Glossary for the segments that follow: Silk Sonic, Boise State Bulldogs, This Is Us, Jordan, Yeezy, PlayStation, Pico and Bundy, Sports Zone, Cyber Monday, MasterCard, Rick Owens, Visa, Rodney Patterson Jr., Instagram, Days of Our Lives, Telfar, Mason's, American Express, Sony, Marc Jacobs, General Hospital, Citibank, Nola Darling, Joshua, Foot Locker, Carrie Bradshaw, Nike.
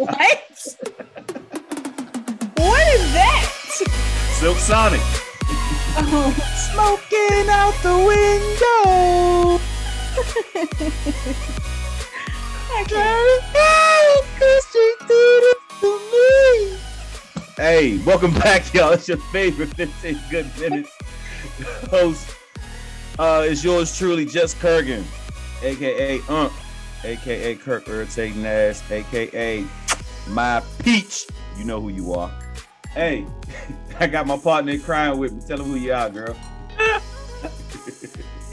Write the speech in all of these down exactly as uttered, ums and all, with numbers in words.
What? What is that? Silk Sonic. Oh. Smoking out the window. I got it. Hey, welcome back, y'all. It's your favorite fifteen good minutes host. Uh, it's yours truly, Jess Kurgan, aka Unc, aka Kirk Irritating Ass, aka My Peach. You know who you are. Hey, I got my partner in crime with me. Tell him who you are, girl.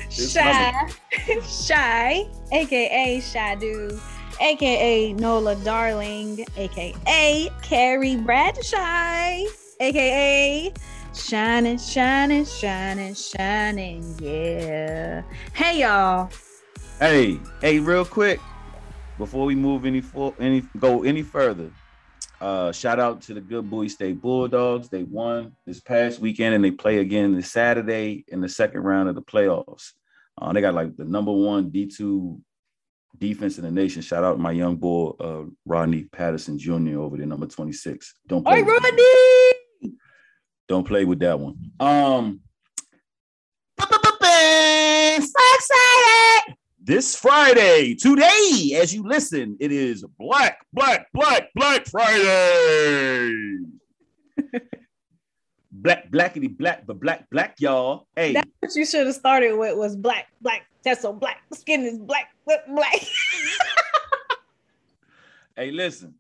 Shy, Shy, aka Shy Dude, aka Nola Darling, aka Carrie Bradshaw, aka Shining, shining, shining, shining, yeah. Hey, y'all. Hey, hey, real quick, before we move any for any go any further, uh, shout out to the good Boise State Bulldogs. They won this past weekend, and they play again this Saturday in the second round of the playoffs. Uh, they got like the number one D two defense in the nation. Shout out to my young boy, uh, Rodney Patterson Junior over there, number twenty-six. Don't play. All right, Rodney. Don't play with that one. Um, so excited! This Friday, today, as you listen, it is Black, Black, Black, Black Friday. Black, blackity, black, but black, black, y'all. Hey, that's what you should have started with was black, black. That's so black. Skin is black, black. Hey, listen.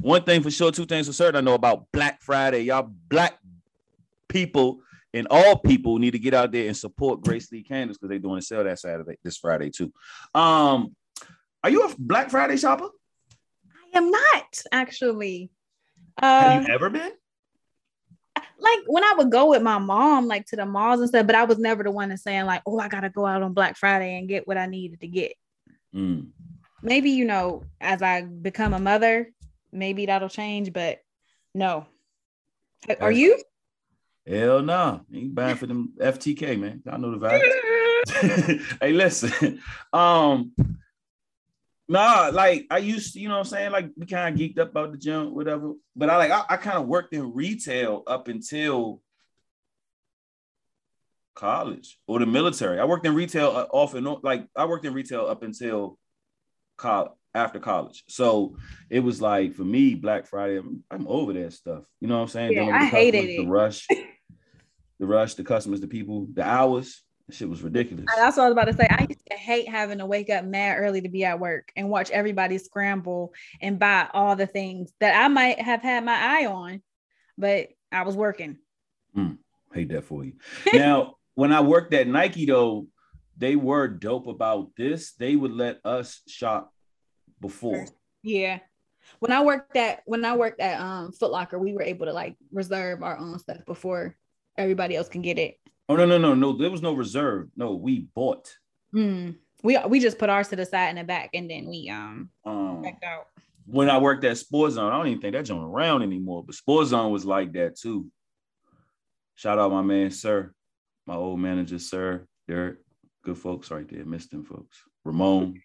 One thing for sure, two things for certain. I know about Black Friday, y'all. Black people and all people need to get out there and support Grace Lee Candace because they're doing a sale that Saturday, this Friday too. Um, are you a Black Friday shopper? I am not, actually. Uh, Have you ever been? Like when I would go with my mom, like to the malls and stuff, but I was never the one that's saying like, "Oh, I gotta go out on Black Friday and get what I needed to get." Mm. Maybe, you know, as I become a mother, maybe that'll change. But no, are that's- you? Hell no, nah. Ain't buying for them F T K, man. Y'all know the vibes. Hey, listen. Um, nah, like I used to, you know what I'm saying? Like we kind of geeked up about the gym, whatever. But I like I, I kind of worked in retail up until college or the military. I worked in retail off and on, like I worked in retail up until college. After college. So it was like, for me, Black Friday, I'm, I'm over that stuff. You know what I'm saying? Yeah, I hated it. The rush, the rush, the customers, the people, the hours. That shit was ridiculous. That's what I was about to say. I used to hate having to wake up mad early to be at work and watch everybody scramble and buy all the things that I might have had my eye on, but I was working. Mm, hate that for you. Now, when I worked at Nike, though, they were dope about this. They would let us shop before. Yeah, when I worked at when I worked at um Foot Locker, we were able to like reserve our own stuff before everybody else can get it. Oh no no no no! There was no reserve. No, we bought. Mm. We we just put ours to the side in the back, and then we um, um backed out. When I worked at Sports Zone, I don't even think that joint around anymore. But Sports Zone was like that too. Shout out my man, sir, my old manager, sir Derek. Good folks right there. Missed them folks. Ramon.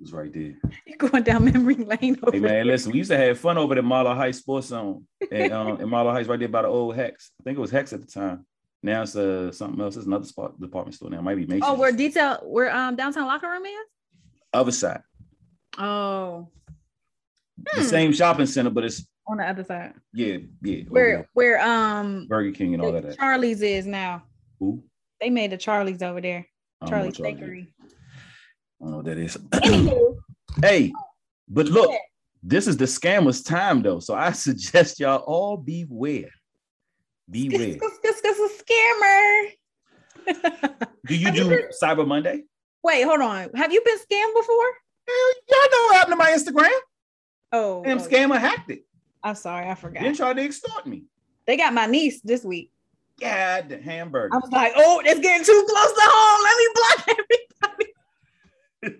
Was right there. You're going down memory lane. Over hey man, listen, we used to have fun over at Marlar Heights Sports Zone, and um, in Marlar Heights, right there by the old Hex. I think it was Hex at the time. Now it's uh, something else. It's another spot, department store now. It might be Mason's. Oh, where detail, where um downtown locker room is? Other side. Oh. The hmm. same shopping center, but it's on the other side. Yeah, yeah. Where where um Burger King and all that. Charlie's is now. Who? They made the Charlie's over there. Charlie's Bakery. I don't know what that is. Hey, but look, this is the scammer's time, though. So I suggest y'all all beware. Beware. This is a scammer. Do you do you Cyber Monday? Wait, hold on. Have you been scammed before? Y'all know what happened to my Instagram. Oh. Damn, okay. Scammer hacked it. I'm sorry. I forgot. They tried to extort me. They got my niece this week. God, the hamburger. I was like, oh, it's getting too close to home. Let me block everybody. I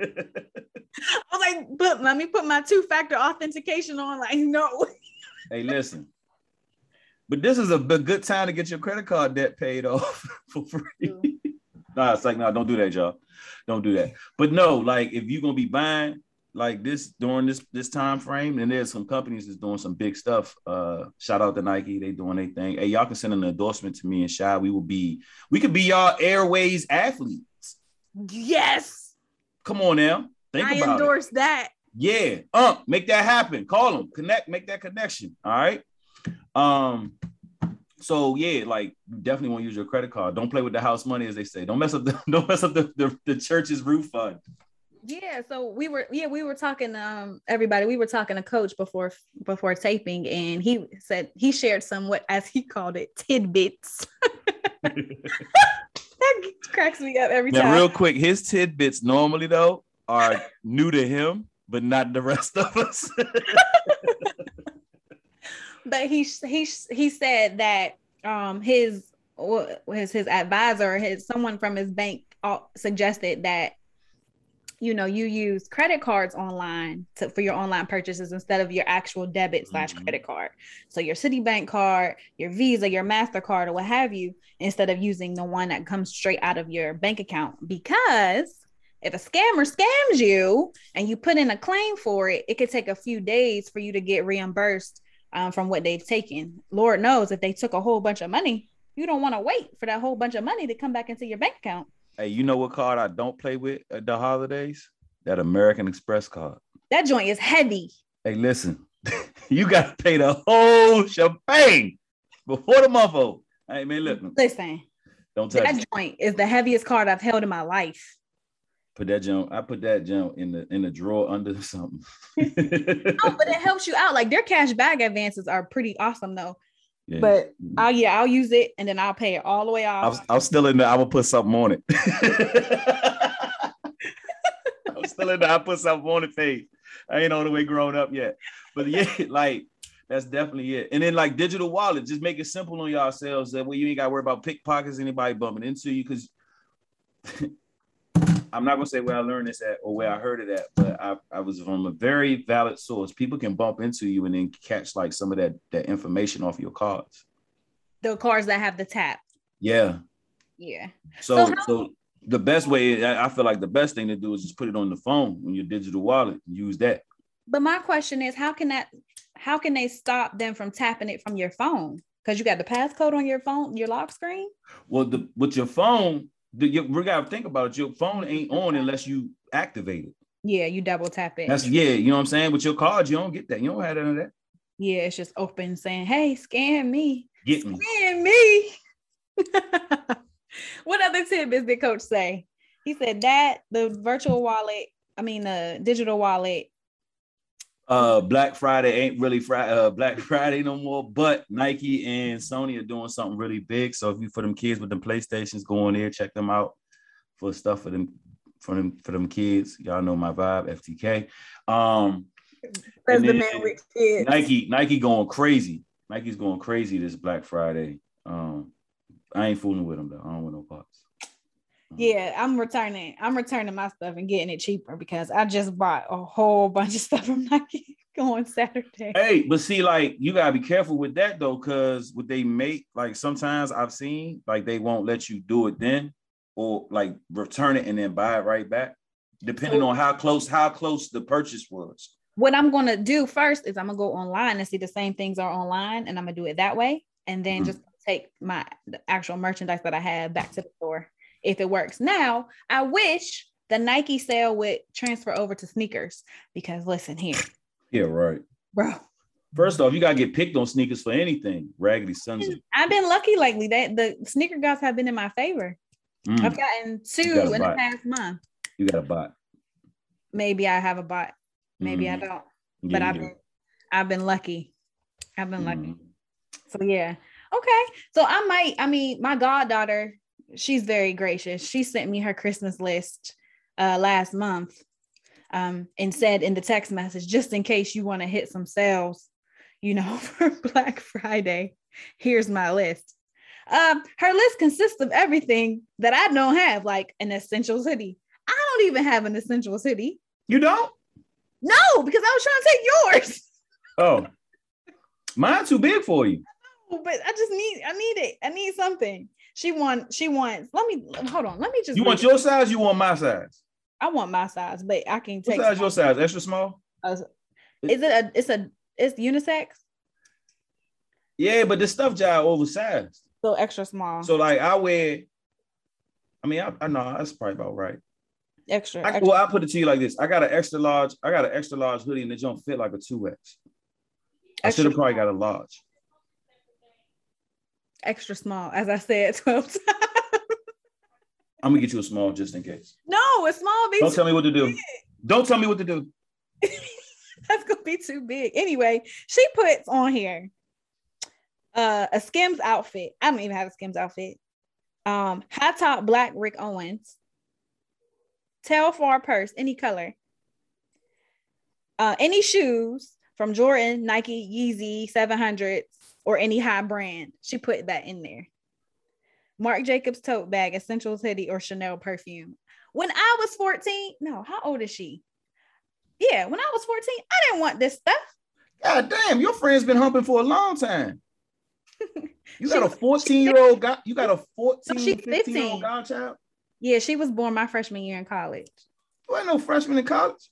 was like, but let me put my two-factor authentication on. Like, no. Hey, listen. But this is a good time to get your credit card debt paid off for free. Mm-hmm. Nah, it's like, no, nah, don't do that, y'all. Don't do that. But no, like, if you're going to be buying, like this during this this time frame, and there's some companies that's doing some big stuff. Uh, shout out to Nike, they doing their thing. Hey, y'all can send an endorsement to me and Shy. We will be, we could be y'all airways athletes. Yes. Come on now, think I about it. I endorse that. Yeah, um, uh, make that happen. Call them, connect, make that connection. All right. Um. So yeah, like you definitely want to use your credit card. Don't play with the house money, as they say. Don't mess up the don't mess up the, the, the church's roof fund. Yeah, so we were yeah we were talking um everybody we were talking to Coach before before taping, and he said he shared some, what as he called it, tidbits. That cracks me up every now, time. Real quick, his tidbits normally though are new to him, but not the rest of us. But he he he said that um his his his advisor, his someone from his bank suggested that, you know, you use credit cards online to, for your online purchases instead of your actual debit mm-hmm. slash credit card. So your Citibank card, your Visa, your MasterCard, or what have you, instead of using the one that comes straight out of your bank account. Because if a scammer scams you and you put in a claim for it, it could take a few days for you to get reimbursed um, from what they've taken. Lord knows if they took a whole bunch of money, you don't want to wait for that whole bunch of money to come back into your bank account. Hey, you know what card I don't play with at the holidays? That American Express card. That joint is heavy. Hey, listen, you got to pay the whole shebang before the motherfucker. Hey, man, look. Listen, don't touch that me. Joint is the heaviest card I've held in my life. Put that joint. I put that joint in the in the drawer under something. No, but it helps you out. Like their cash back advances are pretty awesome, though. Yeah. But I'll, yeah, I'll use it and then I'll pay it all the way off. I'm, I'm still in there. I will put something on it. I'm still in there. I put something on it phase. I ain't all the way grown up yet. But yeah, like that's definitely it. And then like digital wallet, just make it simple on yourselves. That way you ain't got to worry about pickpockets, anybody bumping into you. Because I'm not going to say where I learned this at or where I heard it at, but I, I was from a very valid source. People can bump into you and then catch like some of that, that information off your cards. The cards that have the tap. Yeah. Yeah. So, so, how- so the best way, I feel like the best thing to do is just put it on the phone on your digital wallet and use that. But my question is, how can that, how can they stop them from tapping it from your phone? Because you got the passcode on your phone, your lock screen. Well, the, with your phone, The, you, we gotta think about it. Your phone ain't on unless you activate it. Yeah, you double tap it. That's yeah, you know what I'm saying? With your cards, you don't get that. You don't have none of that. Yeah, it's just open saying, hey, scan me. Get me. Scan me. What other tidbits did Coach say? He said that the virtual wallet, I mean the digital wallet. Uh, Black Friday ain't really fri- uh, Black Friday no more, but Nike and Sony are doing something really big. So if you for them kids with them PlayStations, go on there, check them out for stuff for them for them for them kids. Y'all know my vibe, F T K. Um, That's the man with kids. Nike, Nike going crazy. Nike's going crazy this Black Friday. Um, I ain't fooling with them though. I don't want no parts. Yeah, I'm returning. I'm returning my stuff and getting it cheaper because I just bought a whole bunch of stuff from Nike on Saturday. Hey, but see, like you gotta be careful with that though, because what they make, like sometimes I've seen, like they won't let you do it then, or like return it and then buy it right back, depending so, on how close how close the purchase was. What I'm gonna do first is I'm gonna go online and see the same things are online, and I'm gonna do it that way, and then mm-hmm. just take my the actual merchandise that I have back to the store. If it works. Now, I wish the Nike sale would transfer over to sneakers because listen here. Yeah, right. Bro. First off, you got to get picked on sneakers for anything. Raggedy Sons. I've been, I've been lucky lately. That the sneaker guys have been in my favor. Mm. I've gotten two in the past month. You got a bot. Maybe I have a bot. Maybe mm. I don't. Yeah, but I've do. been I've been lucky. I've been mm. lucky. So yeah. Okay. So I might, I mean, my goddaughter, she's very gracious. She sent me her Christmas list uh, last month um, and said in the text message, just in case you want to hit some sales, you know, for Black Friday, here's my list. Um, her list consists of everything that I don't have, like an essentials hoodie. I don't even have an essentials hoodie. You don't? No, because I was trying to take yours. Oh, mine's too big for you. No, but I just need, I need it. I need something. She wants, she wants, let me, hold on, let me just. You want your size, you want my size? I want my size, but I can take. What size your size? Extra small? Uh, is it a? It's a. It's unisex. Yeah, but this stuff jive oversized. So extra small. So like I wear. I mean, I, I know that's probably about right. Extra, I, extra. Well, I put it to you like this: I got an extra large. I got an extra large hoodie, and it don't fit like a two X. I should have probably got a large. Extra small, as I said twelve times. I'm gonna get you a small just in case. No, a small be. Don't tell me what to do. Big. Don't tell me what to do. That's gonna be too big. Anyway, she puts on here uh, a Skims outfit. I don't even have a Skims outfit. Um, high top black Rick Owens. Telfar purse, any color. Uh, any shoes from Jordan, Nike, Yeezy, seven hundreds, or any high brand. She put that in there. Marc Jacobs tote bag, essentials hoodie, or Chanel perfume. When I was fourteen, no, how old is she? Yeah, when I was fourteen, I didn't want this stuff. God damn, your friend's been humping for a long time. You got a fourteen-year-old guy, you got a fourteen, fifteen-year-old godchild? Yeah, she was born my freshman year in college. You ain't no freshman in college?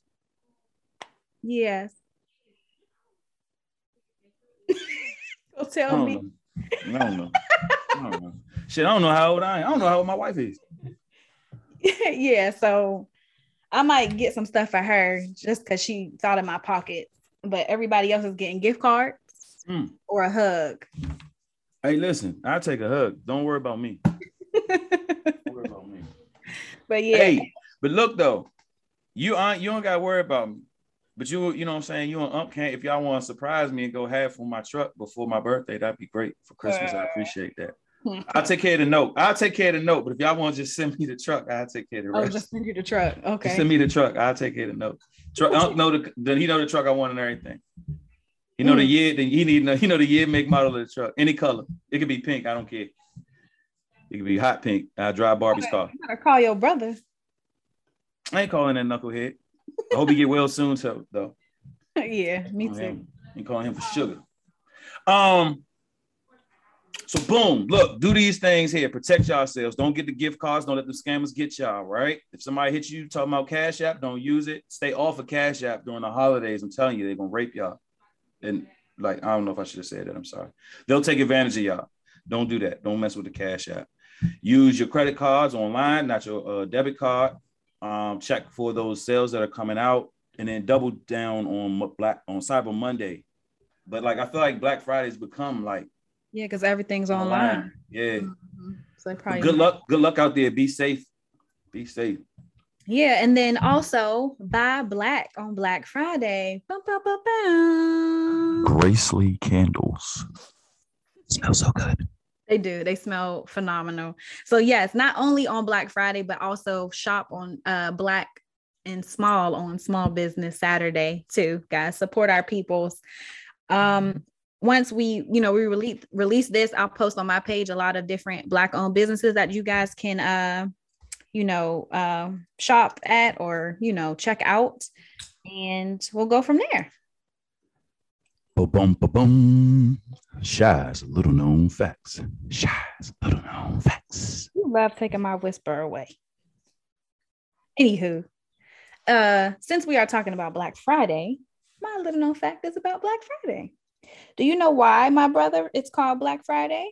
Yes. Go tell me. I don't know. I don't know. Shit, I don't know how old I am. I don't know how old my wife is. Yeah, so I might get some stuff for her just because she thought in my pocket. But everybody else is getting gift cards mm. or a hug. Hey, listen, I'll take a hug. Don't worry about me. Don't worry about me. But yeah. Hey, but look though, you aren't you don't gotta worry about me. But you you know what I'm saying, you and Ump can't, if y'all want to surprise me and go half for my truck before my birthday, that'd be great for Christmas. Uh, I appreciate that. I'll take care of the note. I'll take care of the note. But if y'all want to just send me the truck, I'll take care of the rest. Oh, just send you the truck. Okay. Just send me the truck. I'll take care of the note. Truck. Ump know the, the he know the truck I want and everything. You know mm. the year, then he need you know the year, make, model of the truck, any color. It could be pink. I don't care. It could be hot pink. I drive Barbie's okay. car. You better call your brother. I ain't calling that knucklehead. I hope he get well soon, so, though. Yeah, me too. Him. And calling him for sugar. Um. So boom, look, do these things here. Protect yourselves. Don't get the gift cards. Don't let the scammers get y'all. Right? If somebody hits you talking about Cash App, don't use it. Stay off of Cash App during the holidays. I'm telling you, they're gonna rape y'all. And like, I don't know if I should have said that. I'm sorry. They'll take advantage of y'all. Don't do that. Don't mess with the Cash App. Use your credit cards online, not your uh, debit card. Um, check for those sales that are coming out, and then double down on Black on Cyber Monday. But like, I feel like Black Friday's become like yeah, because everything's online. online. Yeah. Mm-hmm. So probably good luck. Good luck out there. Be safe. Be safe. Yeah, and then also buy black on Black Friday. Bum, bum, bum, bum. Grace Lee Candles smell so good. They do. They smell phenomenal. So yes, not only on Black Friday, but also shop on uh, Black and Small on Small Business Saturday too, guys. Support our peoples. Um, once we, you know, we release release this, I'll post on my page a lot of different Black-owned businesses that you guys can, uh, you know, uh, shop at or you know check out, and we'll go from there. Ba-boom, ba-boom. Shy's little known facts. Shy's little known facts. You love taking my whisper away. Anywho, uh, since we are talking about Black Friday, my little known fact is about Black Friday. Do you know why, my brother, it's called Black Friday?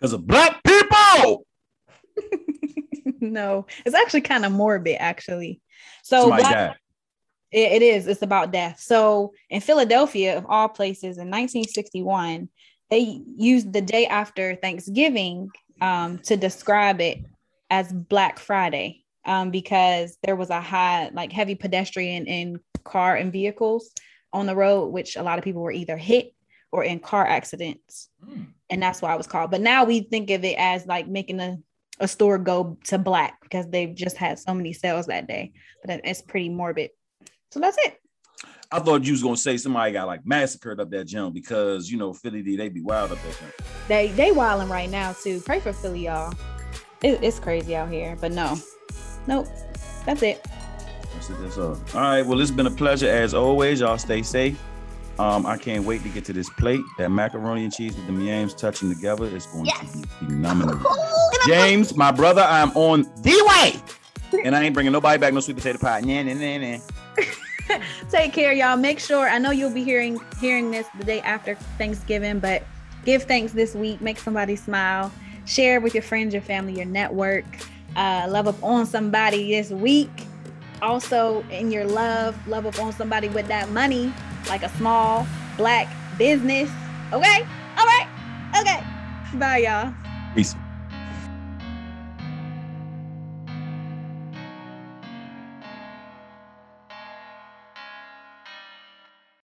Because of Black people. No, it's actually kind of morbid, actually. So Black- it, it is. It's about death. So in Philadelphia, of all places, in nineteen sixty-one, they used the day after Thanksgiving um, to describe it as Black Friday um, because there was a high, like heavy pedestrian and car and vehicles on the road, which a lot of people were either hit or in car accidents. Mm. And that's why it was called. But now we think of it as like making a a store go to black because they've just had so many sales that day. But it's pretty morbid. So that's it. I thought you was going to say somebody got like massacred up that gym because, you know, Philly, D, they be wild up that gym. They, they wilding right now too. Pray for Philly, y'all. It, it's crazy out here, but no. Nope. That's it. That's it. That's all. All right. Well, it's been a pleasure as always. Y'all stay safe. Um, I can't wait to get to this plate. That macaroni and cheese with the yams touching together is going yes. to be phenomenal. James, my brother, I'm on the way. And I ain't bringing nobody back no sweet potato pie. Nah, nah, nah, nah. Take care, y'all. Make sure, I know you'll be hearing hearing this the day after Thanksgiving, but give thanks this week. Make somebody smile. Share with your friends, your family, your network. Uh, love up on somebody this week. Also, in your love, love up on somebody with that money, like a small black business. Okay? All right? Okay. Bye, y'all. Peace.